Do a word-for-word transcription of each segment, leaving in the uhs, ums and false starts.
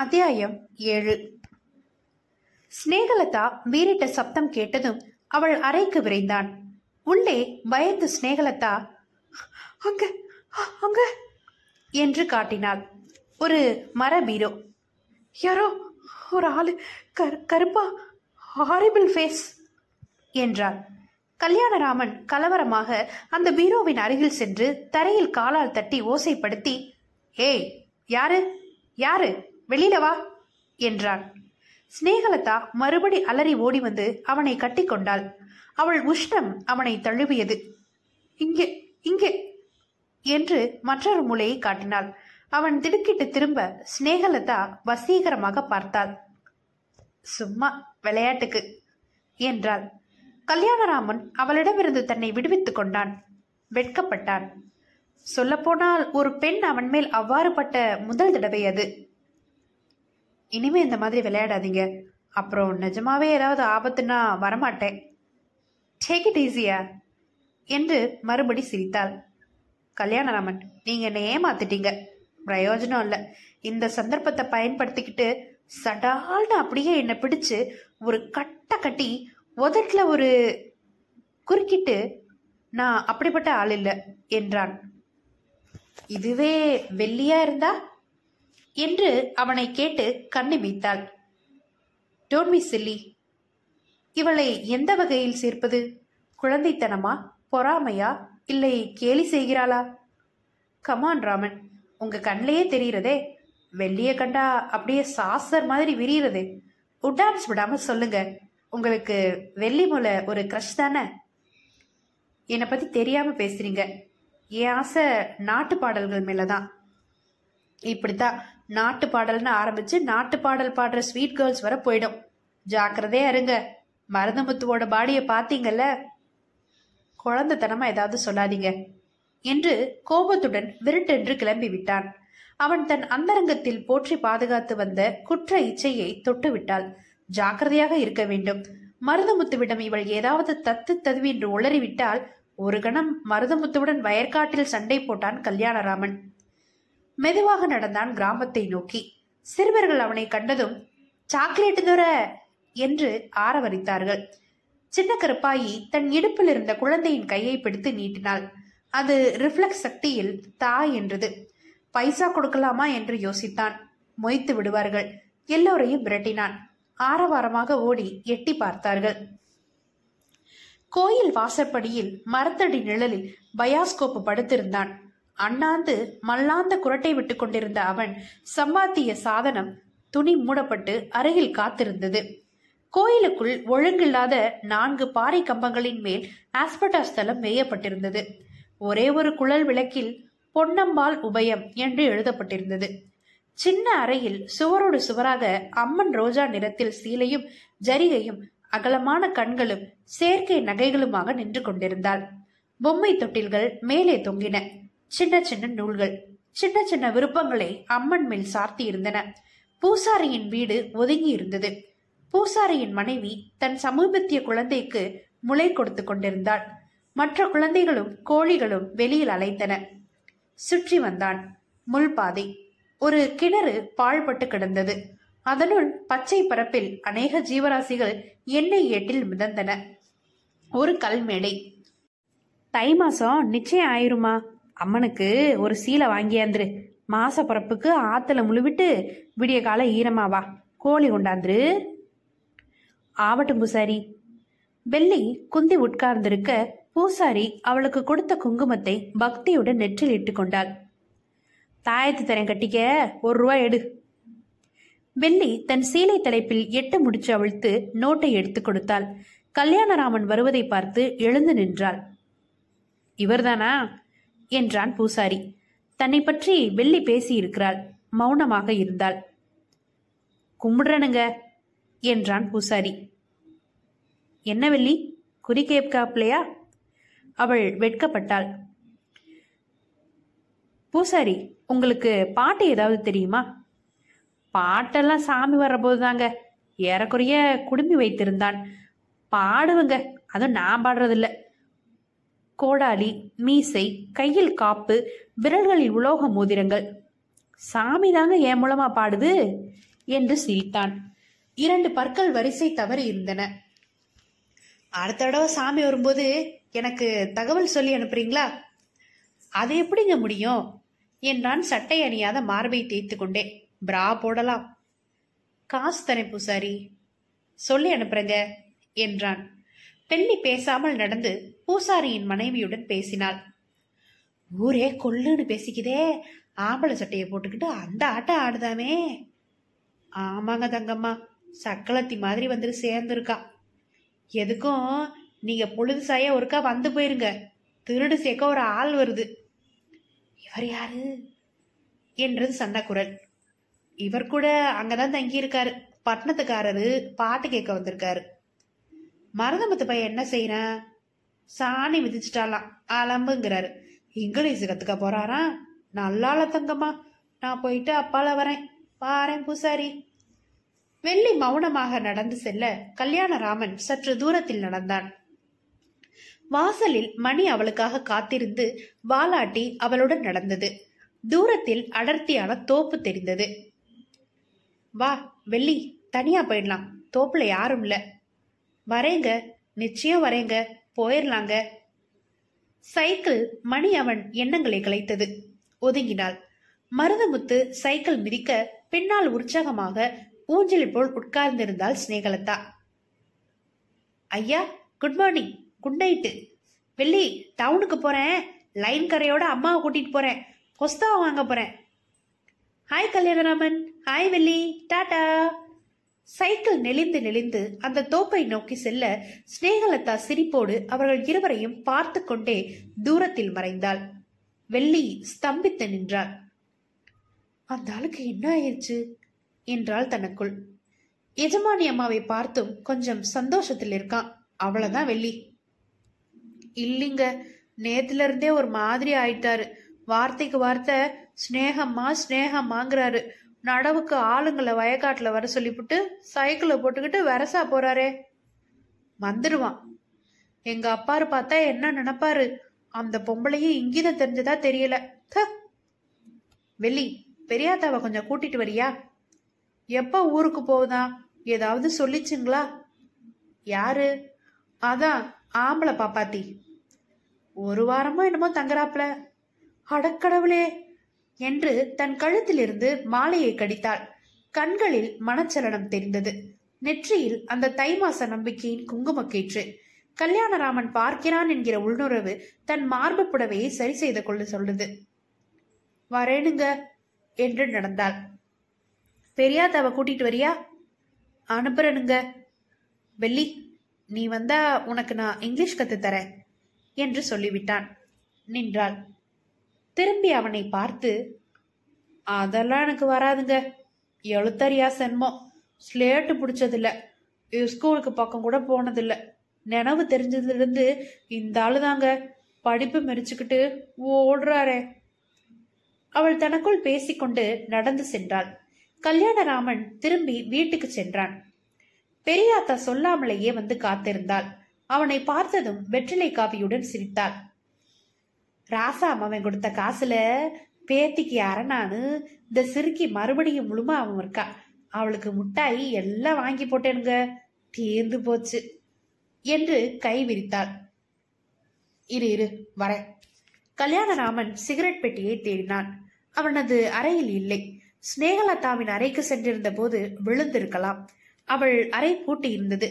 அத்தியாயம் ஏழு. ஸ்நேகலதா வீறிட்ட சப்தம் கேட்டதும் அவள் அறைக்கு விரைந்தான். உள்ளே பயந்து ஸ்நேகலதா அங்க அங்க என்று காட்டினாள். ஒரு மர பீரோ. யாரோ ஒரு ஆளு, கருப்பா, ஹாரிபிள் ஃபேஸ் என்றாள். கல்யாணராமன் கலவரமாக அந்த பீரோவின் அருகில் சென்று தரையில் காலால் தட்டி ஓசைப்படுத்தி, ஏய் யாரு யாரு, வெளியில வா என்றான். ஸ்நேகலதா மறுபடி அலறி ஓடி வந்து அவனை கட்டி கொண்டாள். அவள் உஷ்ணம் அவனை தழுவியது. இங்கே இங்கே என்று மற்றொரு மூலையை காட்டினாள். அவன் திடுக்கிட்டு திரும்ப ஸ்நேகலதா வசீகரமாக பார்த்தாள். சும்மா விளையாட்டுக்கு என்றாள். கல்யாணராமன் அவளிடமிருந்து தன்னை விடுவித்துக் கொண்டான். வெட்கப்பட்டான். சொல்லப்போனால் ஒரு பெண் அவன் மேல் அவ்வாறு பட்ட முதல் தடவை அது. இனிமே இந்த மாதிரி விளையாடாதீங்க, அப்புறம் நிஜமாவே ஏதாவது ஆபத்துன்னா வரமாட்டேன். டேக் இட் ஈஸியா என்று மறுபடி சிரித்தாள். கல்யாணராமன், நீங்க என்னை ஏமாத்திட்டீங்க, பிரயோஜனம் இல்லை. இந்த சந்தர்ப்பத்தை பயன்படுத்திக்கிட்டு சடால்னு அப்படியே என்னை பிடிச்சு ஒரு கட்டை கட்டி உதட்டில் ஒரு குறுக்கிட்டு, நான் அப்படிப்பட்ட ஆள் இல்லை என்றான். இதுவே வெள்ளியா இருந்தா என்று அவனை கேட்டு கண்ணி வைத்தாள். Don't be silly. இவளை எந்த வகையில் சேர்ப்பது? குழந்தைத்தனமா, பொறாமையா, இல்லை கேலி செய்கிறாளா? கமான் ராமன், உங்க கண்ணிலேயே தெரிகிறதே, வெள்ளிய கண்டா அப்படியே சாசர் மாதிரி விரிகிறதே. உடான்ஸ் விடாம சொல்லுங்க, உங்களுக்கு வெள்ளி மூளை ஒரு கிரஷ் தானே? என்னை பத்தி தெரியாம பேசுறீங்க. என் ஆசை நாட்டு பாடல்கள் மேலதான். இப்படித்தான் நாட்டு பாடல்னு ஆரம்பிச்சு நாட்டு பாடல் பாடுற ஸ்வீட் கேர்ள்ஸ் வர போயிடும். ஜாக்கிரதையா இருங்க. மருதமுத்துவோட பாடியை பார்த்தீங்கல்ல? குழந்தைத்தனமா ஏதாவது சொல்லாதீங்க என்று கோபத்துடன் விருட்டென்று கிளம்பி விட்டான். அவன் தன் அந்தரங்கத்தில் போற்றி பாதுகாத்து வந்த குற்ற இச்சையை தொட்டுவிட்டாள். ஜாக்கிரதையாக இருக்க வேண்டும். மருதமுத்துவிடம் இவள் ஏதாவது தத்து ததுவி என்று உளறிவிட்டால் ஒரு கணம் மருதமுத்துவுடன் வயற்காட்டில் சண்டை போட்டான் கல்யாணராமன். மெதுவாக நடந்தான் கிராமத்தை நோக்கி. சிறுவர்கள் அவனை கண்டதும் சாக்லேட் தோற என்று ஆரவரித்தார்கள். சின்ன கருப்பாயி தன் இடுப்பில் இருந்த குழந்தையின் கையை பிடித்து நீட்டினாள். அது ரிஃப்ளக்ஸ் சக்தியில் தா என்றது. பைசா கொடுக்கலாமா என்று யோசித்தான். மொய்த்து விடுவார்கள். எல்லோரையும் விரட்டினான். ஆரவாரமாக ஓடி எட்டி பார்த்தார்கள். கோயில் வாசற்படியில் மரத்தடி நிழலில் பயாஸ்கோப்பு படுத்திருந்தான். அண்ணாந்து மல்லாந்த குரட்டை விட்டு கொண்டிருந்த அவன் சம்பாத்திய சாதனம் துணி மூடப்பட்டு அருகில் காத்திருந்தது. கோயிலுக்குள் ஒழுங்கில்லாத நான்கு பாறை கம்பங்களின் மேல் ஆஸ்பட்டாஸ் தளம் மேயப்பட்டிருந்தது. ஒரே ஒரு குழல் விளக்கில் பொன்னம்பாள் உபயம் என்று எழுதப்பட்டிருந்தது. சின்ன அறையில் சுவரோடு சுவராக அம்மன் ரோஜா நிறத்தில் சீலையும் ஜரிகையும் அகலமான கண்களும் செயற்கை நகைகளுமாக நின்று கொண்டிருந்தாள். பொம்மை தொட்டில்கள் மேலே தொங்கின. சின்ன சின்ன நூல்கள், சின்ன சின்ன விருப்பங்களை அம்மன் மேல் சார்த்தி இருந்தன. பூசாரியின் வீடு ஒதுங்கி இருந்தது. பூசாரியின் மனைவி தன் சமீபத்திய குழந்தைக்கு முளை கொடுத்து கொண்டிருந்தாள். மற்ற குழந்தைகளும் கோழிகளும் வெளியில் அலைத்தன. சுற்றி வந்தான். முள்பாதை. ஒரு கிணறு பாழ்பட்டு கிடந்தது. அதனுள் பச்சை பரப்பில் அநேக ஜீவராசிகள் எண்ணெய் ஏட்டில் மிதந்தன. ஒரு கல்மேடை. தை மாசம் நிச்சயம் ஆயிருமா? அம்மனுக்கு ஒரு சீலை வாங்கியாந்துரு. மாச பரப்புக்கு ஆத்துல முழுவிட்டு விடிய கால ஈரமாவா. கோழி கொண்டாந்துரு. ஆவட்டும் பூசாரி. வெள்ளி குந்தி உட்கார்ந்திருக்க பூசாரி அவளுக்கு கொடுத்த குங்குமத்தை பக்தியுடன் நெற்றில் இட்டு கொண்டாள். தாயத்து தரேன், கட்டிக்க ஒரு ரூபாய் எடு. வெள்ளி தன் சீலை தலைப்பில் எட்டு முடிச்சு அவிழ்த்து நோட்டை எடுத்து கொடுத்தாள். கல்யாணராமன் வருவதை பார்த்து எழுந்து நின்றாள். இவர்தானா என்றான் பூசாரி. தன்னை பற்றி வெள்ளி பேசி இருக்கிறாள். மௌனமாக இருந்தாள். கும்பிடுறனுங்க என்றான் பூசாரி. என்ன வெள்ளி, குறிக்கேப்காப்லையா? அவள் வெட்கப்பட்டாள். பூசாரி, உங்களுக்கு பாட்டு ஏதாவது தெரியுமா? பாட்டெல்லாம் சாமி வர்றபோதுதாங்க. ஏறக்குறைய குடுமி வைத்திருந்தான். பாடுவங்க, அதுவும் நான் பாடுறதில்ல. கோடாலி, மீசை, கையில் காப்பு, விரல்களில் உலோக மோதிரங்கள். சாமி தாங்க என் மூலமா பாடுது என்று சிரித்தான். இரண்டு பற்கள் வரிசை தவறி இருந்தன. அடுத்த தடவை சாமி வரும்போது எனக்கு தகவல் சொல்லி அனுப்புறீங்களா? அது எப்படிங்க முடியும் என்றான் சட்டை அணியாத மார்பை தேய்த்து கொண்டே. பிரா போடலாம். காசு தனி பூசாரி, சொல்லி அனுப்புறங்க என்றான். பெண்ணி பேசாமல் நடந்து பூசாரியின் மனைவியுடன் பேசினாள். ஊரே கொள்ளுன்னு பேசிக்குதே, ஆம்பளை சட்டையை போட்டுக்கிட்டு அந்த ஆட்டம் ஆடுதாமே. ஆமாங்க தங்கம்மா, சக்களத்தி மாதிரி வந்துட்டு சேர்ந்துருக்கா. எதுக்கும் நீங்க பொழுது சாய ஒருக்கா வந்து போயிருங்க, திருடு சேர்க்க ஒரு ஆள் வருது. இவர் யாரு என்றது சண்டக்குரல். இவர் கூட அங்கதான் தங்கியிருக்காரு, பட்டணத்துக்காரரு, பாட்டு கேட்க வந்திருக்காரு. மருதமுத்து பையன் என்ன செய்யறா? சாணி மிதிச்சுட்டாலாம் அலம்புங்கிறாரு. இங்கிலீஷ் கத்துக்க போறாரா? நல்லால தங்கம்மா, நான் போயிட்டு அப்பால வரேன், பாரேன் பூசாரி. வெள்ளி மௌனமாக நடந்து செல்ல கல்யாணராமன் சற்று தூரத்தில் நடந்தான். வாசலில் மணி அவளுக்காக காத்திருந்து வாலாட்டி அவளுடன் நடந்தது. தூரத்தில் அடர்த்தியான தோப்பு தெரிந்தது. வா வெள்ளி, தனியா போயிடலாம், தோப்புல யாரும் இல்ல. வரேங்க, நிச்சயம் வரேங்க, போயிடலாங்க. சைக்கிள் மணி அவன் எண்ணங்களை கலைத்தது. ஒதுங்கினாள். மருதமுத்து சைக்கிள் மிதிக்க பின்னால் உற்சாகமாக ஊஞ்சலில் போல் உட்கார்ந்திருந்தாள் ஸ்நேகலதா. ஐயா குட் மார்னிங், குட் நைட்டு. வெள்ளி டவுனுக்கு போறேன், லைன் கரையோட அம்மாவை கூட்டிட்டு போறேன், கொஸ்தாவை வாங்க போறேன். ஹாய் கல்யாணராமன், ஹாய் வெள்ளி, டாடா. சைக்கிள் நெளிந்து நெளிந்து அந்த தோப்பை நோக்கி செல்ல ஸ்நேகலதா சிரிப்போடு அவர்கள் இருவரையும் பார்த்து கொண்டே தூரத்தில் மறைந்தாள். வெள்ளி ஸ்தம்பித்து நின்றாள். அந்த ஆளுக்கு என்ன ஆயிடுச்சு என்றாள் தனக்குள். எஜமானி அம்மாவை பார்த்தும் கொஞ்சம் சந்தோஷத்தில் இருக்கான், அவ்வளவுதான் வெள்ளி. இல்லைங்க, நேத்துல இருந்தே ஒரு மாதிரி ஆயிட்டாரு, வார்த்தைக்கு வார்த்தை ஸ்நேகம்மா ஸ்நேகம்மாங்கிறாரு. நடவுக்கு ஆளுங்களை வயக்காட்டுல வர சொல்லிவிட்டு சைக்கிளை போட்டுக்கிட்டு வரசா போறாரே. வந்துடுவான். எங்க அப்பாரு பார்த்தா என்ன நினைப்பாரு? அந்த பொம்பளையும் இங்கிதான் தெரிஞ்சதா தெரியல. வெள்ளி, பெரியாத்தாவை கொஞ்சம் கூட்டிட்டு வரியா? எப்ப ஊருக்கு போகுதான்? ஏதாவது சொல்லிச்சுங்களா? யாரு? அதான் ஆம்பளை பாப்பாத்தி. ஒரு வாரமோ என்னமோ தங்குறாப்ல. அடக்கடவுளே என்று தன் கழுத்திலிருந்து மாலையை கடித்தாள். கண்களில் மனச்சலனம் தெரிந்தது. நெற்றியில் அந்த தைமாச நம்பிக்கையின் குங்குமக்கீற்று. கல்யாணராமன் பார்க்கிறான் என்கிற உள்நுறவு தன் மார்பு புடவையை சரி செய்து கொள்ள சொல்லுது. வரேனுங்க என்று நடந்தாள். பெரியாத்தாவை கூட்டிட்டு வரியா? அனுப்புறனுங்க. வெள்ளி, நீ வந்தா உனக்கு நான் இங்கிலீஷ் கத்து தரேன் என்று சொல்லிவிட்டான். நின்றாள். திரும்பி அவனை பார்த்து, அதெல்லாம் எனக்கு வராதுங்க, எழுத்தறியா சென்மோ, ஸ்லேட்டு பிடிச்சதில்ல, ஸ்கூலுக்கு பக்கம் கூட போனதில்லை, நினைவு தெரிஞ்சதுலேருந்து இந்த ஆளு தாங்க படிப்பு மெரிச்சுக்கிட்டு ஓடுறாரே. அவள் தனக்குள் பேசிக்கொண்டு நடந்து சென்றாள். கல்யாணராமன் திரும்பி வீட்டுக்கு சென்றான். பெரியாத்தா சொல்லாமலேயே வந்து காத்திருந்தாள். அவனை பார்த்ததும் வெற்றிலை காவியுடன் சிரித்தாள். ராசா அம்மாவன் கொடுத்த காசுல பேத்திக்கு அரணான்னு இந்த சிறுக்கி மறுபடியும் முழுமா அவன் இருக்கா. அவளுக்கு முட்டாயி எல்லாம் வாங்கி போட்டேனுங்க, தீர்ந்து போச்சு என்று கை விரித்தாள். இரு இரு வர. கல்யாணராமன் சிகரெட் பெட்டியை தேடினான். அவனது அறையில் இல்லை. ஸ்நேகலதாவின் அறைக்கு சென்றிருந்த போது விழுந்திருக்கலாம். அவள் அறை பூட்டி இருந்தது.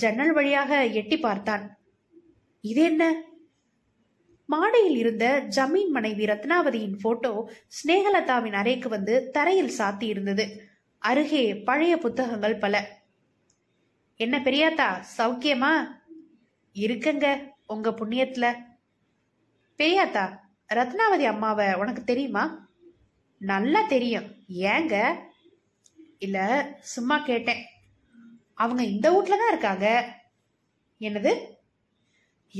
ஜன்னல் வழியாக எட்டி பார்த்தான். இது என்ன? மாடியில் இருந்த ஜமீன் மனைவி ரத்னாவதியின் போட்டோ ஸ்நேகலதாவின் அறைக்கு வந்து தரையில் சாத்தி இருந்தது. அருகே பழைய புத்தகங்கள் பல. என்ன பெரியாத்தா, சௌக்கியமா? இருக்குங்க, உங்க புண்ணியத்துல. பெரியாத்தா, ரத்னாவதி அம்மாவை உனக்கு தெரியுமா? நல்லா தெரியும். ஏங்க? இல்ல சும்மா கேட்டேன். அவங்க இந்த வீட்டுலதான் இருக்காங்க. என்னது?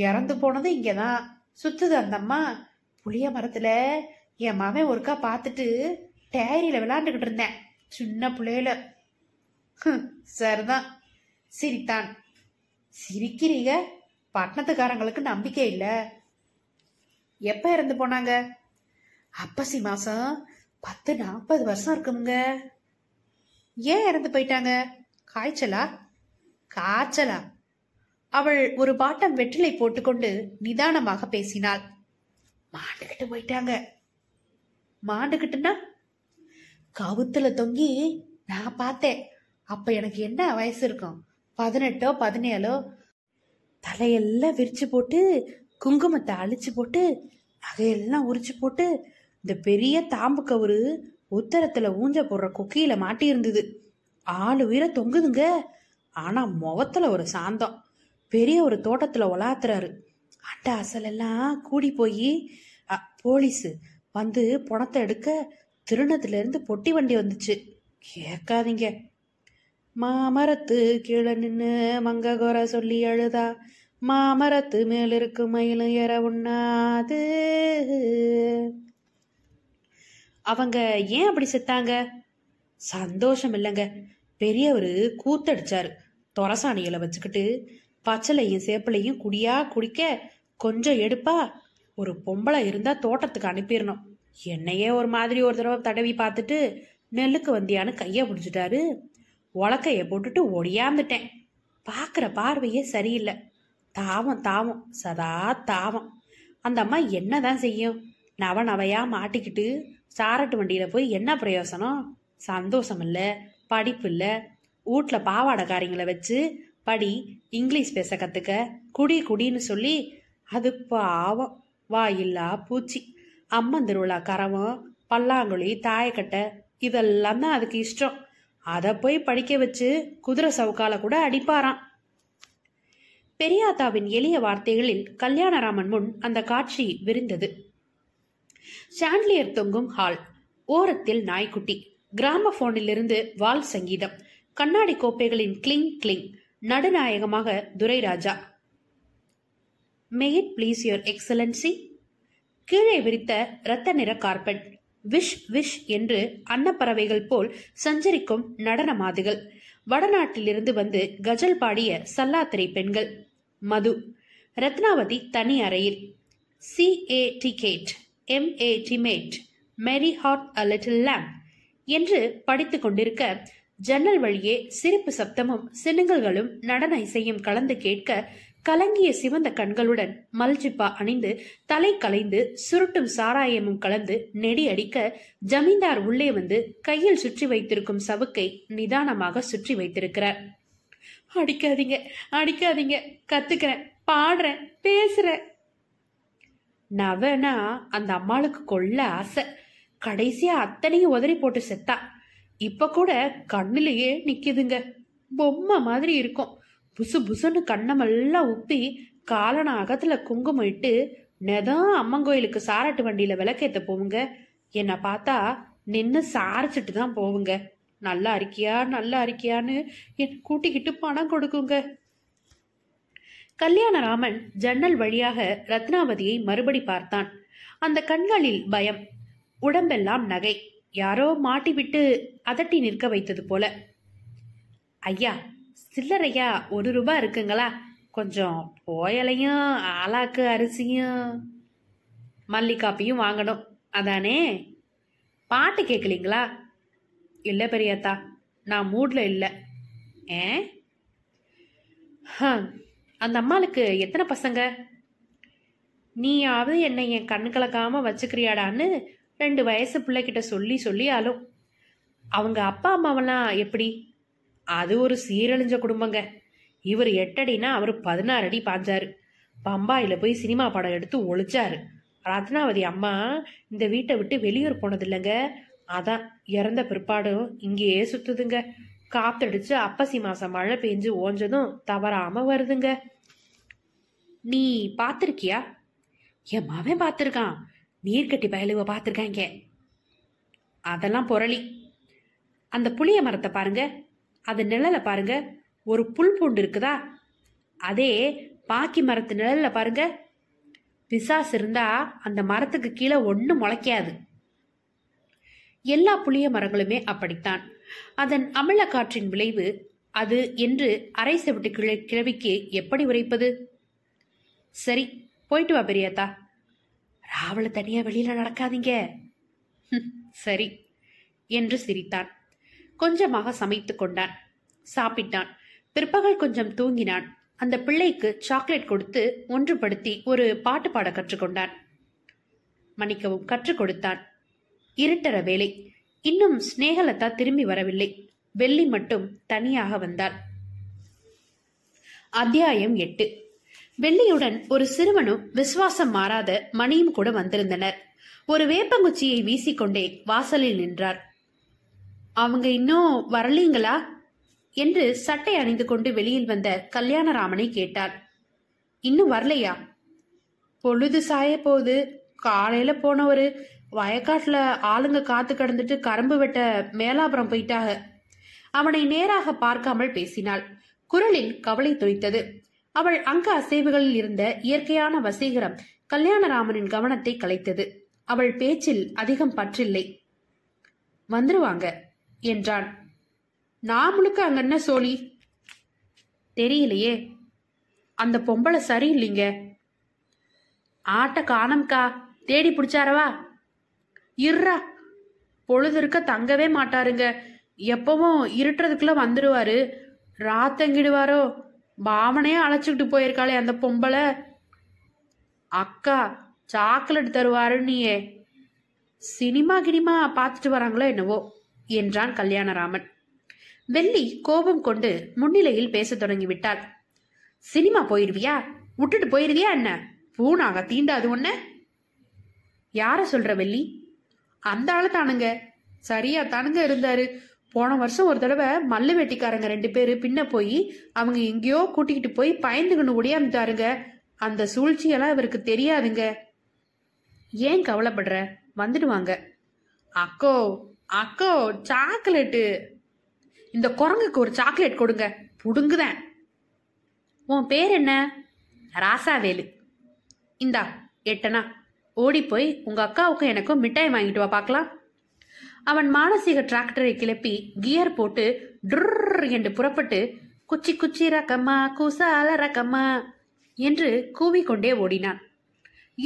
இறந்து போனது இங்கதான் சுத்துது அந்தம்மா. புளிய மரத்துல என் மாமன் ஒருக்கா பார்த்துட்டு டேரியில விளையாண்டுகிட்டு இருந்தேன், சின்ன பிள்ளையில. சரிதான் சிரித்தான். சிரிக்கிறீங்க, பட்டணத்துக்காரங்களுக்கு நம்பிக்கை இல்ல. எப்ப இறந்து போனாங்க? அப்பசி மாசம், பத்து நாற்பது வருஷம் இருக்குங்க. ஏன் இறந்து போயிட்டாங்க? காய்ச்சலா? காய்ச்சலா? அவள் ஒரு பாட்டம் வெற்றிலை போட்டுக்கொண்டு நிதானமாக பேசினாள். மாண்டுகிட்டு போயிட்டாங்க. மாண்டுகிட்டுனா கவுத்துல தொங்கி நான் பார்த்தேன். அப்ப எனக்கு என்ன வயசு இருக்கும், பதினெட்டோ பதினேழோ. தலையெல்லாம் விரிச்சு போட்டு, குங்குமத்தை அழிச்சு போட்டு, நகையெல்லாம் உரிச்சு போட்டு, இந்த பெரிய தாம்பு கவுரு உத்தரத்துல ஊஞ்ச போடுற கொக்கியில மாட்டி இருந்தது. ஆளு உயிர தொங்குதுங்க. ஆனா முகத்துல ஒரு சாந்தம். பெரிய ஒரு தோட்டத்துல உலாத்துறாரு. அட்ட அசல் எல்லாம் கூடி போய் போலீஸு வந்து பணத்தை எடுக்க திருநதுல இருந்து பொட்டி வண்டி வந்துச்சு. கேட்காதீங்க. மாமரத்து கீழே நின்று மங்க கோர சொல்லி அழுதா, மாமரத்து மேலிருக்கு மயிலும் ஏற உண்ணாது. அவங்க ஏன் அப்படி செத்தாங்க? சந்தோஷம் இல்லைங்க. பெரியவர் கூத்தடிச்சாரு தொரசாணியில வச்சுக்கிட்டு. பச்சலையும் சேப்பலையும் குடியா குடிக்க கொஞ்சம் எடுப்பா. ஒரு பொம்பளை இருந்தா தோட்டத்துக்கு அனுப்பிடணும். என்னையே ஒரு மாதிரி ஒரு தடவை தடவி பார்த்துட்டு நெல்லுக்கு வந்தியான்னு கையை பிடிச்சிட்டாரு. உலக்கைய போட்டுட்டு ஒடியாந்துட்டேன். பார்க்குற பார்வையே சரியில்லை. தாவம் தாவம் சதா தாவம். அந்த அம்மா என்னதான் செய்யும்? நவ நவையா மாட்டிக்கிட்டு சாரட்டு வண்டியில போய் என்ன பிரயோசனம்? சந்தோஷம் இல்லை, படிப்பு இல்லை. வீட்டில் பாவாடைக்காரங்களை வச்சு படி, இங்கிலீஷ் பேச கற்றுக்க, குடி குடின்னு சொல்லி அது பாவம் வாயில்லா பூச்சி. அம்மன் திருவிழா கரவம், பல்லாங்குழி, தாயக்கட்டை இதெல்லாம் தான் அதுக்கு இஷ்டம். அதை போய் படிக்க வச்சு குதிரை சவுக்கால கூட அடிப்பாராம். பெரியாத்தாவின் எளிய வார்த்தைகளில் கல்யாணராமன் முன் அந்த காட்சி விரிந்தது. சாண்ட்லியர் தொங்கும் ஹால், ஓரத்தில் நாய்க்குட்டி, கிராம போனிலிருந்து வால் சங்கீதம், கண்ணாடி கோப்பைகளின் கிளிங் கிளிங், நடுநாயகமாக Durairaja. May it please your excellency. கீழே விரித்த இரத்த நிற கார்பெட், விஷ் விஷ் என்று அன்னப்பறவைகள் போல் சஞ்சரிக்கும் நடனமாதிகள், வடநாட்டிலிருந்து வந்து கஜல் பாடிய சல்லாத்திரை பெண்கள். மது. ரத்னாவதி தனி அறையில். C A T cat, M A T mat, Mary had a little lamb என்று படித்து கொண்டிருக்க ஜன்னல் வழியே சிரிப்பு சப்தமும் சினுங்கல்களும் நடன இசையும் கலந்து கேட்க கலங்கிய சிவந்த கண்களுடன் மல்ஜிப்பா அணிந்து தலை கலைந்து சுருட்டும் சாராயமும் கலந்து நெடி அடிக்க ஜமீன்தார் உள்ளே வந்து கையில் சுற்றி வைத்திருக்கும் சவுக்கை நிதானமாக சுற்றி வைத்திருக்கிறார். அடிக்காதீங்க அடிக்காதீங்க, கத்துக்கிறேன், பாடுறேன், பேசுறேன். நவனா அந்த அம்மாளுக்கு கொள்ள ஆசை. கடைசியா அத்தனையும் உதறி போட்டு செத்தா. இப்ப கூட கண்ணிலேயே நிக்குதுங்க. பொம்மை மாதிரி இருக்கும். புசு புசுன்னு கண்ணமெல்லாம் உப்பி காலன அகத்துல குங்குமம் இட்டு நெதான் அம்மங்கோயிலுக்கு சாராட்டு வண்டியில விளக்கேத்த போவுங்க. என்னை பார்த்தா நின்று சாரிச்சுட்டு தான் போவுங்க. நல்லா இருக்கியா நல்லா இருக்கியான்னு என் கூட்டிக்கிட்டு பணம் கொடுக்குங்க. கல்யாணராமன் ஜன்னல் வழியாக ரத்னாவதியை மறுபடி பார்த்தான். அந்த கண்களில் பயம், உடம்பெல்லாம் நகை. யாரோ மாட்டிவிட்டு அதட்டி நிற்க வைத்தது போல. ஐயா, சில்லறையா ஒரு ரூபா இருக்குங்களா? கொஞ்சம் போயலையும் ஆளாக்கு அரிசியும் மல்லிகாப்பியும் வாங்கணும். அதானே. பாட்டு கேட்கலீங்களா? இல்லை பெரியாத்தா, நான் மூடில் இல்லை. ஏ, அந்த அம்மாளுக்கு எத்தனை பசங்க? நீயாவது என்னை என் கண்ணு கலக்காமல் வச்சுக்கிறியாடான்னு ரெண்டு வயசு பிள்ளைகிட்ட சொல்லி சொல்லி ஆளும். அவங்க அப்பா அம்மாவெல்லாம் எப்படி? அது ஒரு சீரழிஞ்ச குடும்பங்க. இவர் எட்டடினா அவர் பதினாறு அடி பாஞ்சாரு. பம்பாயில போய் சினிமா படம் எடுத்து ஒழிச்சாரு. ரத்னாவதி அம்மா இந்த வீட்டை விட்டு வெளியூர் போனது இல்லைங்க. அதான் இறந்த பிற்பாடும் இங்கேயே சுத்துதுங்க. காத்தடிச்சு அப்பசி மாசம் மழை பெஞ்சு ஓஞ்சதும் தவறாம வருதுங்க. நீ பார்த்துருக்கியா? என் மகன் பார்த்துருக்கான். நீர்கட்டி பயலுவை பார்த்துருக்காங்க. அதெல்லாம் புரளி. அந்த புளிய மரத்தை பாருங்க, அது நிழலை பாருங்க, ஒரு புல் பூண்டு இருக்குதா? அதே பாக்கி மரத்து நிழல்ல பாருங்க. பிசாசு இருந்தா அந்த மரத்துக்கு கீழே ஒன்றும் முளைக்காது. எல்லா புளிய மரங்களுமே அப்படித்தான். அதன் அமில காற்றின் விளைவு அது என்று அரை செவிட்டு கிளை கிழவிக்கு எப்படி உரைப்பது? சரி, போயிட்டு வா பெரியாத்தா. ராவலை தனியா வெளியில நடக்காதீங்க. சரி என்று சிரித்தான். கொஞ்சமாக சமைத்து கொண்டான். சாப்பிட்டான். பிற்பகல் கொஞ்சம் தூங்கினான். அந்த பிள்ளைக்கு சாக்லேட் கொடுத்து ஒன்றுபடுத்தி ஒரு பாட்டு பாட கற்றுக்கொண்டான். மணிக்கவும் கற்றுக் கொடுத்தான். இருட்டற வேலை. இன்னும் ஸ்நேகலதா திரும்பி வரவில்லை. வெள்ளி மட்டும் தனியாக வந்தாள். அத்தியாயம் எட்டு. வெள்ளியுடன் ஒரு சிறுவனும் விசுவாசம் மாறாத மணியும் கூட வந்திருந்தனர். ஒரு வேப்பங்குச்சியை வீசிக்கொண்டே வாசலில் நின்றார். அவங்க இன்னும் வரலீங்களா என்று சட்டை அணிந்து கொண்டு வெளியில் வந்த கல்யாணராமனை கேட்டார். இன்னும் வரலையா? பொழுது சாய போது. காலையில போன ஒரு வயக்காட்டுல ஆளுங்க காத்து கடந்துட்டு கரும்பு வெட்ட மேலாபுரம் போயிட்டாங்க. அவனை நேராக பார்க்காமல் பேசினாள். குரலில் கவலை துளித்தது. அவள் அங்க அசைவுகளில் இருந்த இயற்கையான வசீகரம் கல்யாணராமனின் கவனத்தை கலைத்தது. அவள் பேச்சில் அதிகம் பற்றில்லை. வந்துருவாங்க என்றான். நான் முழுக்க அங்க என்ன சோழி தெரியலையே. அந்த பொம்பளை சரியில்லைங்க. ஆட்ட காணம்கா, தேடி பிடிச்சாரவா? இருறா, பொழுது இருக்க தங்கவே மாட்டாருங்க. எப்பவும் இருட்டுறதுக்குள்ள வந்துடுவாரு. ராத்தங்கிடுவாரோ? பாவனையே அழைச்சிக்கிட்டு போயிருக்காளே அந்த பொம்பளை. அக்கா சாக்லேட் தருவாருன்னியே. சினிமா கினிமா பார்த்துட்டு வராங்களோ என்னவோ என்றான் கல்யாணராமன். வெள்ளி கோபம் கொண்டு முன்னிலையில் பேச தொடங்கிவிட்டாள். சினிமா போயிருவியா? விட்டுட்டு போயிருவியா என்ன? பூனாங்க தீண்டாது ஒன்ன. யார சொல்ற வெள்ளி? அந்த ஆளு தானுங்க. சரியா தானுங்க இருந்தாரு. போன வருஷம் ஒரு தடவை மல்லு வெட்டிக்காரங்க ரெண்டு பேரு பின்ன போய் அவங்க எங்கேயோ கூட்டிக்கிட்டு போய் பயந்துக்கணும் ஒடியாந்துட்டாருங்க. அந்த சூழ்ச்சியெல்லாம் இவருக்கு தெரியாதுங்க. ஏன் கவலைப்படுற? வந்துடுவாங்க. அக்கோ அக்கோ சாக்லேட்டு. இந்த குரங்குக்கு ஒரு சாக்லேட் கொடுங்க. புடுங்குதான். உன் பேர் என்ன? ராசாவேலு. இந்தா எட்டனா, ஓடி போய் உங்க அக்காவுக்கும் எனக்கும் மிட்டாய் வாங்கிட்டு வா பார்க்கலாம். அவன் மானசீக டிராக்டரை கிளப்பி கியர் போட்டு டுர் என்று புறப்பட்டு குச்சி குச்சி ரக்கம்மா கூசால ரக்கம்மா என்று கூவிக்கொண்டே ஓடினான்.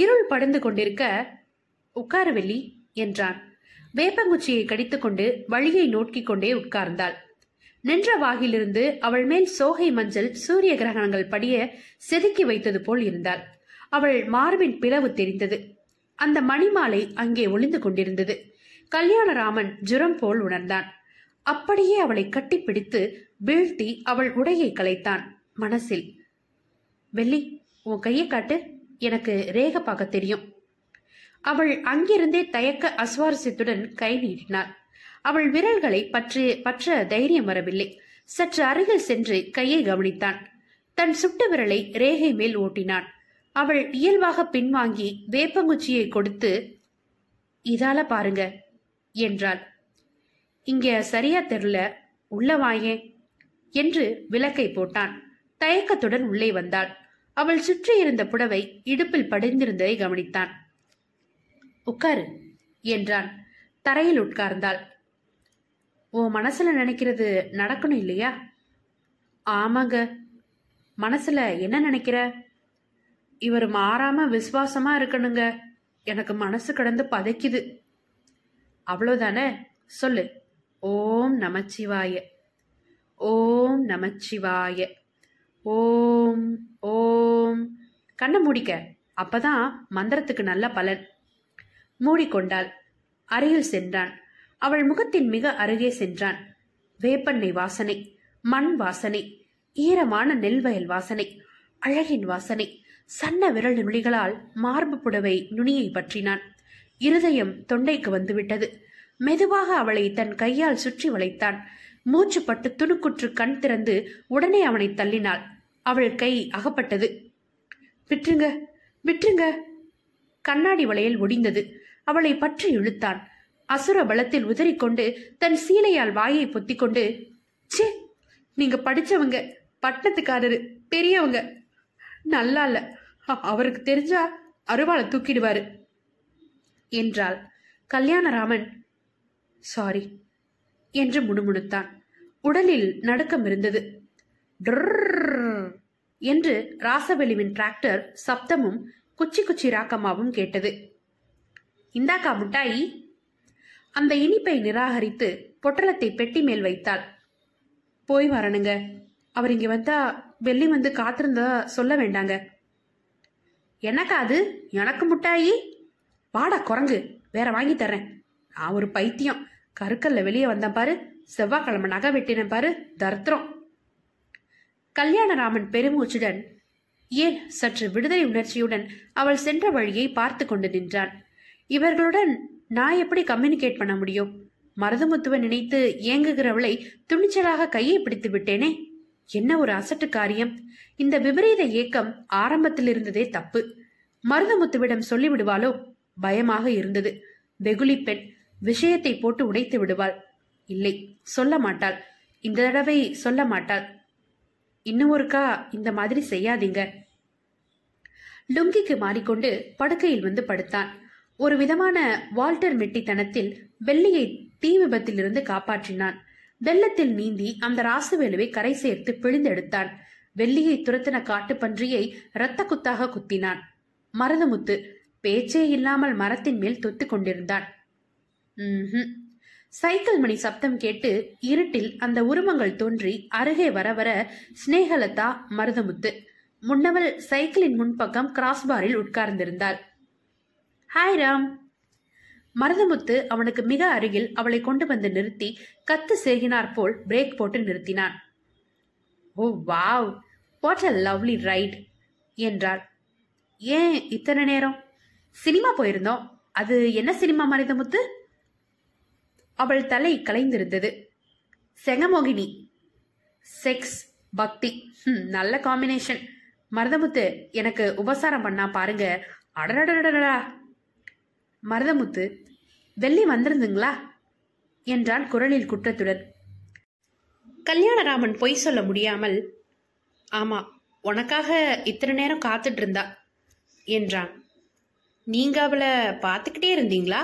இருள் படுந்து கொண்டிருக்க உட்கார வெள்ளி என்றான். வேப்பங்குச்சியை கடித்துக்கொண்டு வழியை நோக்கி கொண்டே உட்கார்ந்தாள். நின்ற வாகிலிருந்து அவள் மேல் சோகை மஞ்சள் சூரிய கிரகணங்கள் படிய செதுக்கி வைத்தது போல் இருந்தாள். அவள் மார்பின் பிளவு தெரிந்தது. அந்த மணிமாலை அங்கே ஒளிந்து கொண்டிருந்தது. கல்யாணராமன் ஜுரம் போல் உணர்ந்தான். அப்படியே அவளை கட்டிப்பிடித்து வீழ்த்தி அவள் உடையை கலைத்தான். மனசில், வெள்ளி உன் கையை காட்டு, எனக்கு ரேகை பார்க்க தெரியும். அவள் அங்கிருந்தே தயக்க அசுவாரஸ்யத்துடன் கை நீட்டினாள். அவள் விரல்களை பற்றி பற்ற தைரியம் வரவில்லை. சற்று அருகில் சென்று கையை கவனித்தான். தன் சுட்டு விரலை ரேகை மேல் ஓட்டினான். அவள் இயல்பாக பின்வாங்கி வேப்பங்குச்சியை கொடுத்து, இதால பாருங்க என்றாள். இங்க சரியா தெரியல, உள்ள வாயே என்று விளக்கை போட்டான். தயக்கத்துடன் உள்ளே வந்தாள். அவள் சுற்றி இருந்த புடவை இடுப்பில் படிந்திருந்ததை கவனித்தான். உட்காரு என்றான். தரையில் உட்கார்ந்தாள். ஓ மனசுல நினைக்கிறது நடக்கணும் இல்லையா? ஆமாங்க. மனசுல என்ன நினைக்கிற? இவர் மாறாம விசுவாசமா இருக்கணுங்க. எனக்கு மனசு கடந்து பதைக்குது. அவ்வளவுதானே? சொல்லு. ஓம் நமச்சிவாய, ஓம் நமச்சிவாய, ஓம் ஓம். கண்ணை மூடிக்க, அப்பதான் மந்திரத்துக்கு நல்ல பலன். மூடிக்கொண்டாள். அருகில் சென்றான். அவள் முகத்தின் மிக அருகே சென்றான். வேப்பெண்ணெய் வாசனை, மண் வாசனை, ஈரமான நெல்வயல் வாசனை, அழகின் வாசனை. சன்ன விரல் நுனிகளால் மார்பு புடவை நுனியை பற்றினான். இருதயம் தொண்டைக்கு வந்துவிட்டது. மெதுவாக அவளை தன் கையால் சுற்றி வளைத்தான். மூச்சு பட்டு துணுக்குற்று கண் திறந்து உடனே அவனை தள்ளினாள். அவள் கை அகப்பட்டது. விற்றுங்க விற்றுங்க. கண்ணாடி வளையல் ஒடிந்தது. அவளை பற்றி இழுத்தான். அசுர பலத்தில் உதறிக்கொண்டு தன் சீலையால் வாயை பொத்திக்கொண்டு, சே, நீங்க படிச்சவங்க, பட்டத்துக்காரரு, பெரியவங்க, நல்லா இல்ல, அவருக்கு தெரிஞ்சா அருவாளை தூக்கிடுவாரு என்றாள். கல்யாணராமன் சாரி என்று முணுமுணுத்தான். உடலில் நடுக்கம் இருந்தது. டர் என்று ராசவெளிவின் டிராக்டர் சப்தமும் குச்சி குச்சி ராக்கமாவும் கேட்டது. இந்தாக்கா முட்டாயி. அந்த இனிப்பை நிராகரித்து பொட்டலத்தை பெட்டி மேல் வைத்தாள். போய் வரணுங்க, அவர் இங்கே வந்தா வெள்ளி வந்து காத்திருந்தா சொல்ல வேண்டாங்க. எனக்கா அது, எனக்கு முட்டாயி? வாடா குரங்கு, வேற வாங்கி தர்றேன். நான் ஒரு பைத்தியம், கருக்கல்ல வெளியே வந்தேன் பாரு, செவ்வாய்க்கிழமை நகை வெட்டினேன் பாரு, தர்த்திரம். கல்யாணராமன் பெருமூச்சுடன், ஏன் சற்று விடுதலை உணர்ச்சியுடன் அவள் சென்ற வழியை பார்த்து கொண்டு நின்றான். இவர்களுடன் நான் எப்படி கம்யூனிகேட் பண்ண முடியும்? மருதமுத்துவை நினைத்து ஏங்குகிறவளை துணிச்சலாக கையை பிடித்து விட்டேனே, என்ன ஒரு அசட்டு காரியம்! இந்த விபரீத ஏக்கம் ஆரம்பத்தில் இருந்ததே தப்பு. மருதமுத்துவிடம் சொல்லிவிடுவாளோ? பயமாக இருந்தது. வெகுளி பெண், விஷயத்தை போட்டு உடைத்து விடுவாள். இல்லை, சொல்ல மாட்டாள். இந்த தடவை சொல்ல மாட்டாள். இன்னும் ஒருக்கா இந்த மாதிரி செய்யாதீங்க. லுங்கிக்கு மாறிக்கொண்டு படுக்கையில் வந்து படுத்தான். ஒரு விதமான வால்டர் மெட்டித்தனத்தில் வெள்ளியை தீ விபத்திலிருந்து காப்பாற்றினான். வெள்ளத்தில் நீந்தி அந்த ராசுவேலுவை கரை சேர்த்து பிழிந்தெடுத்தான். வெள்ளியை துரத்தின காட்டுப்பன்றியை இரத்த குத்தாக குத்தினான். மருதமுத்து பேச்சே இல்லாமல் மரத்தின் மேல் தொத்து கொண்டிருந்தான். ம் சைக்கிள் மணி சப்தம் கேட்டு இருட்டில் அந்த உருவங்கள் தோன்றி அருகே வர வர ஸ்நேகலதா, மருதமுத்து. முன்னவள் சைக்கிளின் முன்பக்கம் கிராஸ்பாரில் உட்கார்ந்திருந்தாள். ஹாய் ராம். மருதமுத்து அவனுக்கு மிக அருகில் அவளை கொண்டு வந்து நிறுத்தி கத்து செருகினார் போல் பிரேக் போட்டு நிறுத்தினான். Oh wow, what a lovely ride என்றாள். ஏன் இத்தனை நேரம்? சினிமா போயிருந்தோம். அது என்ன சினிமா மருதமுத்து? அவள் தலை கலைந்திருந்தது. செங்கமோகினி. செக்ஸ், பக்தி, நல்ல காம்பினேஷன். மருதமுத்து எனக்கு உபசாரம் பண்ணா பாருங்க. அடடடடடா. மருதமுத்து, வெள்ளி வந்திருந்துங்களா என்றான் குரலில் குற்றத்துடன். கல்யாணராமன் பொய் சொல்ல முடியாமல், ஆமா, உனக்காக இத்தனை நேரம் காத்துட்டு இருந்தா என்றான். நீங்க அவளை பார்த்துக்கிட்டே இருந்தீங்களா?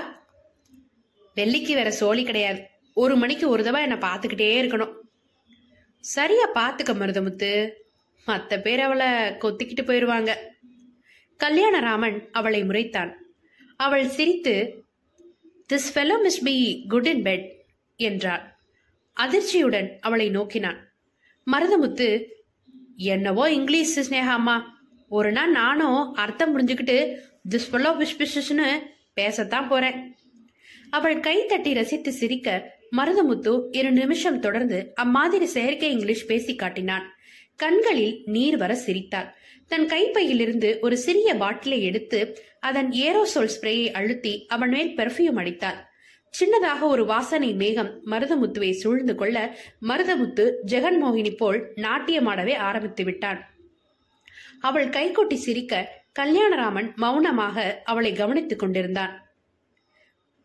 வெள்ளிக்கு வேற சோழி கிடையாது. ஒரு மணிக்கு ஒரு தடவை என்னை பார்த்துக்கிட்டே இருக்கணும். சரியா பார்த்துக்க மருதமுத்து, மற்ற பேர் அவளை கொத்திக்கிட்டு போயிடுவாங்க. கல்யாணராமன் அவளை முறைத்தான். அவள் சிரித்து, this fellow miss be good in bed என்றாள். அதிர்ச்சியுடன் அவளை நோக்கினான். மருதமுத்து, என்னவோ இங்கிலீஷ் ஸ்னேகாமா, ஒரு நாள் நானும் அர்த்தம் முடிஞ்சுக்கிட்டு திஸ் ஃபெலோ பிஷ் பிஷ்னு பேசத்தான் போறேன். அவள் கை தட்டி ரசித்து சிரிக்க மருதமுத்து இரு நிமிஷம் தொடர்ந்து அம்மாதிரி செயற்கை இங்கிலீஷ் பேசி காட்டினான். கண்களில் நீர் வர சிரித்தாள். தன் கைப்பையிலிருந்து ஒரு சிறிய பாட்டிலை எடுத்து அதன் ஏரோசோல் ஸ்ப்ரேயை அழுத்தி அவன் மேல் பெர்ஃபியூம் அடித்தாள். சின்னதாக ஒரு வாசனை மேகம் மருதமுத்துவை சூழ்ந்து கொள்ள மருதமுத்து ஜெகன்மோகினி போல் நாட்டியமாடவே ஆரம்பித்து விட்டான். அவள் கைகொட்டி சிரிக்க கல்யாணராமன் மௌனமாக அவளை கவனித்துக் கொண்டிருந்தான்.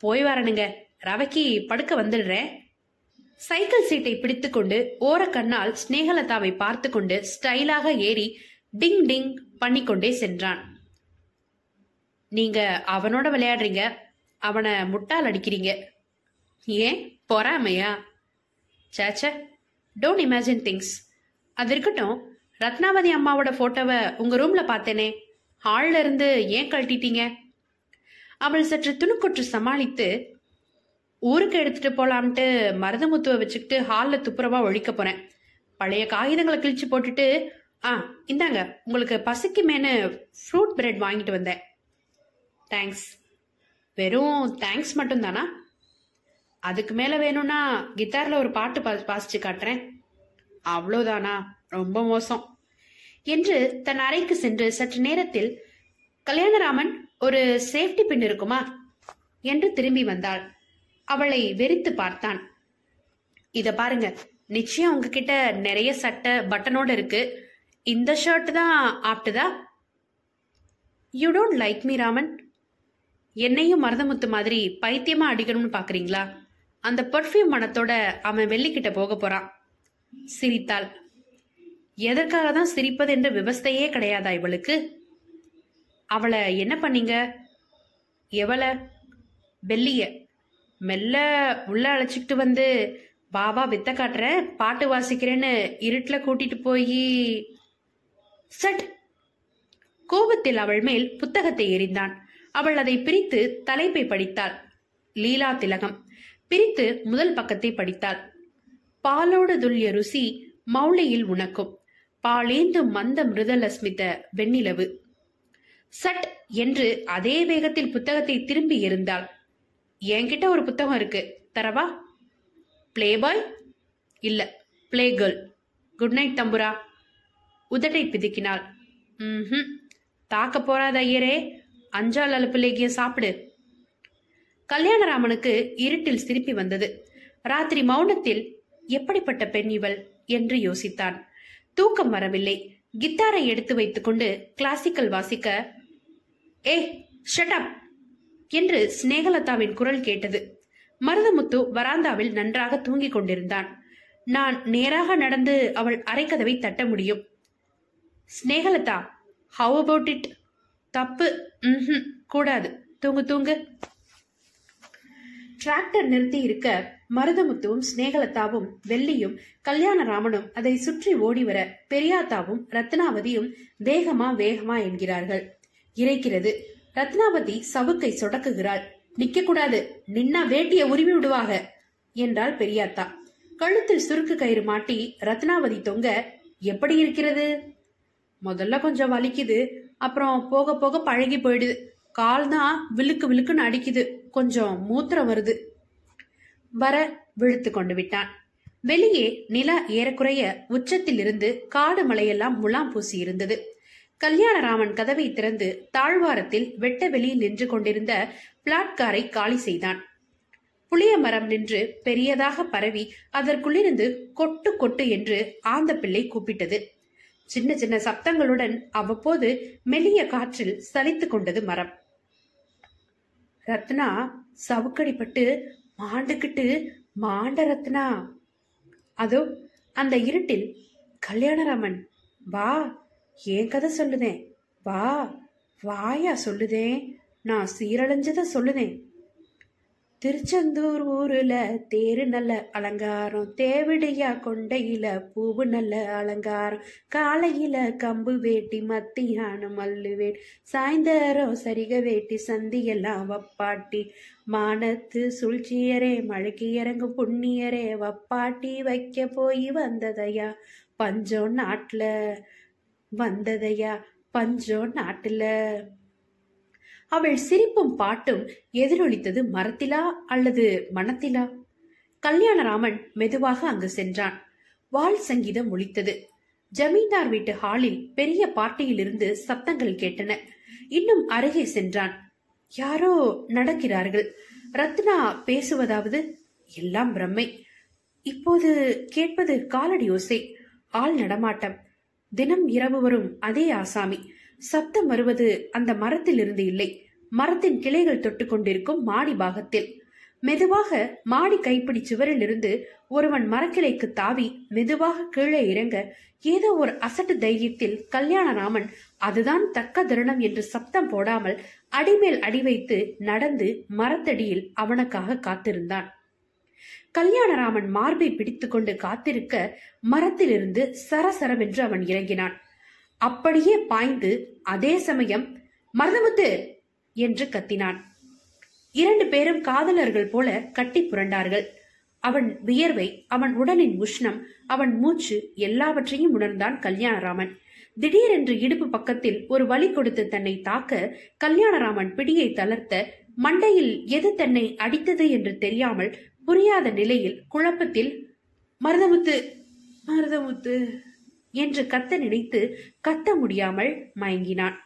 போய் வரணுங்க, ரவைக்கு படுக்க வந்துடுறேன். சைக்கிள் சீட்டை பிடித்துக்கொண்டு ஓரக்கண்ணால் ஸ்நேகலதாவை பார்த்து கொண்டு ஸ்டைலாக ஏறி டிங் டிங் பண்ணிக்கொண்டே சென்றான். நீங்க அவனோட விளையாடுறீங்க, அவனை முட்டால் அடிக்கிறீங்க. ஏன் பொறாமையா? சேச்சே, டோன்ட் இமேஜின் திங்ஸ். அது இருக்கட்டும், ரத்னாவதி அம்மாவோட போட்டோவை உங்க ரூம்ல பார்த்தேனே, ஹால்ல இருந்து ஏன் கழட்டிட்டீங்க? அவள் சற்று துணுக்குற்று சமாளித்து, ஊருக்கு எடுத்துட்டு போலாம்ட்டு மருதமுத்துவை வச்சுக்கிட்டு ஹாலில் துப்புரவா ஒழிக்க போறேன். பழைய காகிதங்களை கிழிச்சு போட்டுட்டு, ஆ இந்தாங்க உங்களுக்கு பசிக்கு மேனு ஃப்ரூட் பிரெட் வாங்கிட்டு வந்தேன். தேங்க்ஸ். வெறும் தேங்க்ஸ் மட்டும்தானா? அதுக்கு மேலே வேணும்னா கிட்டாரில் ஒரு பாட்டு பா பாசிச்சு காட்டுறேன். அவ்வளோதானா? ரொம்ப மோசம் என்று தன் அறைக்கு சென்று சற்று நேரத்தில், கல்யாணராமன் ஒரு சேஃப்டி பின் இருக்குமா என்று திரும்பி வந்தாள். அவளை வெறித்து பார்த்தான். இத பாருங்க, நிச்சயம் உங்ககிட்ட நிறைய சட்டை பட்டனோட இருக்கு. இந்த ஷர்ட் தான் ஆப்டுதா? You don't like me Raman. என்னையும் மருதமுத்து மாதிரி பைத்தியமா அடிக்கணும்னு பாக்குறீங்களா? அந்த பெர்ஃப்யூம் மனத்தோட அவன் வெள்ளிக்கிட்ட போக போறான். சிரித்தாள். எதற்காக தான் சிரிப்பது என்ற விவஸ்தையே கிடையாதா இவளுக்கு? அவளை என்ன பண்ணீங்க? எவளை? வெள்ளிய மெல்ல உள்ள அழைச்சிக்கிட்டு வந்து, பாபா வித்த காட்டுறேன், பாட்டு வாசிக்கிறேன்னு இருட்டில் கூட்டிட்டு போய். சட்! கோபத்தில் அவள் மேல் புத்தகத்தை எறிந்தான். அவள் அதை பிரித்து தலைப்பை படித்தாள். லீலா திலகம். பிரித்து முதல் பக்கத்தை படித்தாள். பாலோடு துல்லிய ருசி மௌளையில் உனக்கும் பாலேந்து மந்த மிருதலஸ்மித வெண்ணிலவு. சட் என்று அதே வேகத்தில் புத்தகத்தை திரும்பி இருந்தாள். என்கிட்ட ஒரு புத்தகம் இருக்கு, தரவா? பிளே பாய் இல்ல, பிளே கேர்ள். குட் நைட் தம்புரா. உதட்டை பிதுக்கினாள். ம், தாக்க போறாத ஐயரே, அஞ்சால் அலுப்புலேக்கிய சாப்பிடு. கல்யாணராமனுக்கு இருட்டில் சிரிப்பி வந்தது. ராத்திரி மௌனத்தில் எப்படிப்பட்ட பெண் இவள் என்று யோசித்தான். தூக்கம் வரவில்லை. கித்தாரை எடுத்து வைத்துக்கொண்டு கிளாசிக்கல் வாசிக்க, ஏ ஷட் அப் என்று ஸ்நேகலதாவின் குரல் கேட்டது. மருதமுத்து வராந்தாவில் நன்றாக தூங்கிக் கொண்டிருந்தான். நான் நேராக நடந்து அவள் அரைக்கதவை தட்ட முடியும். Snehalatha, how about it? தப்பு, ம், கூடாது, தூங்கு தூங்கு. டிராக்டர் நிறுத்தி இருக்க மருதமுத்துவும் ஸ்நேகலதாவும் வெள்ளியும் கல்யாணராமனும் அதை சுற்றி ஓடிவர பெரியாத்தாவும் ரத்னாவதியும் வேகமா வேகமா என்கிறார்கள். இறைக்கிறது. ரத்னாவதி சவுக்கை சொடக்குகிறாள். நிக்க கூடாது, நின்னா வேட்டிய உரிமை விடுவாக என்றாள் பெரியாத்தா. கழுத்தில் சுருக்கு கயிறு மாட்டி ரத்னாவதி தொங்க, எப்படி இருக்கிறது? முதல்ல கொஞ்சம் வலிக்குது, அப்புறம் போக போக பழகி போயிடுது. கால் தான் விழுக்கு விழுக்குன்னு அடிக்குது, கொஞ்சம் மூத்திரம் வருது. வர விழுத்து கொண்டு விட்டான். வெளியே நிலா ஏறக்குறைய உச்சத்தில் இருந்து காடு மலையெல்லாம் முலாம் பூசி இருந்தது. கல்யாணராமன் கதவை திறந்து தாழ்வாரத்தில் வெட்ட வெளியில் நின்று கொண்டிருந்த பிளாட்காரை காலி செய்தான். புளிய மரம் நின்று பெரியதாக பரவி அதற்குள்ளிருந்து கொட்டு கொட்டு என்று ஆந்த பிள்ளை கூப்பிட்டது. சின்ன சின்ன சப்தங்களுடன் அவ்வப்போது மெல்லிய காற்றில் சலித்து கொண்டது மரம். ரத்னா சவுக்கடிப்பட்டு மாண்டுக்கிட்டு மாண்ட ரத்னா. அதோ அந்த இருட்டில் கல்யாணராமன், வா ஏன் கதை சொல்லுதேன், வா வாயா சொல்லுதேன், நான் சீரழிஞ்சத சொல்லுதேன். திருச்செந்தூர் ஊருல தேரு நல்ல அலங்காரம், தேவிடையா கொண்டையில பூவு நல்ல அலங்காரம், காலையில கம்பு வேட்டி மத்தியானம் மல்லு வேட்டி, சாயந்தரம் சரிக வேட்டி சந்தியெல்லாம் வப்பாட்டி, மானத்து சூழ்ச்சியரே மழைக்கு இறங்கு புண்ணியரே, வப்பாட்டி வைக்க போய் வந்ததையா பஞ்சோ நாட்டுல, வந்ததையா பஞ்சோ நாட்டுல. அவள் சிரிப்பும் பாட்டும் எதிரொலித்தது மரத்திலா அல்லது மனத்திலா? கல்யாணராமன் மெதுவாக அங்கு சென்றான். வால் சங்கீதம் ஒலித்தது. ஜமீன்தார் வீட்டு ஹாலில் பெரிய பார்ட்டியிலிருந்து சப்தங்கள் கேட்டன. இன்னும் அருகே சென்றான். யாரோ நடக்கிறார்கள். ரத்னா பேசுவதாவது? எல்லாம் பிரம்மை. இப்போது கேட்பது காலடி ஓசை, ஆள் நடமாட்டம். தினம் இரவு வரும் அதே ஆசாமி. சப்தம் வருவது அந்த மரத்தில் இருந்து இல்லை, மரத்தின் கிளைகள் தொட்டு கொண்டிருக்கும் மாடி பாகத்தில். மெதுவாக மாடி கைப்பிடி சுவரில் இருந்து ஒருவன் மரக்கிளைக்கு தாவி மெதுவாக கீழே இறங்க, ஏதோ ஒரு அசட்டு தைரியத்தில் கல்யாணராமன் அதுதான் தக்க தருணம் என்று சப்தம் போடாமல் அடிமேல் அடி வைத்து நடந்து மரத்தடியில் அவனுக்காக காத்திருந்தான். கல்யாணராமன் மார்பை பிடித்து கொண்டு காத்திருக்க மரத்திலிருந்து சரசரவென்று அவன் இறங்கினான். அப்படியே பாய்ந்து அதே சமயம் மருதமுத்து என்று கத்தினான். இரண்டு பேரும் காதலர்கள் போல கட்டி புரண்டார்கள். அவன் வியர்வை, அவன் உடலின் உஷ்ணம், அவன் மூச்சு எல்லாவற்றையும் உணர்ந்தான் கல்யாணராமன். திடீரென்று இடுப்பு பக்கத்தில் ஒரு வலி கொடுத்து தன்னை தாக்க கல்யாணராமன் பிடியை தளர்த்த, மண்டையில் எது தன்னை அடித்தது என்று தெரியாமல் புரியாத நிலையில் குழப்பத்தில் மருதமுத்து மருதமுத்து என்று கத்த நினைத்து கத்த முடியாமல் மயங்கினான்.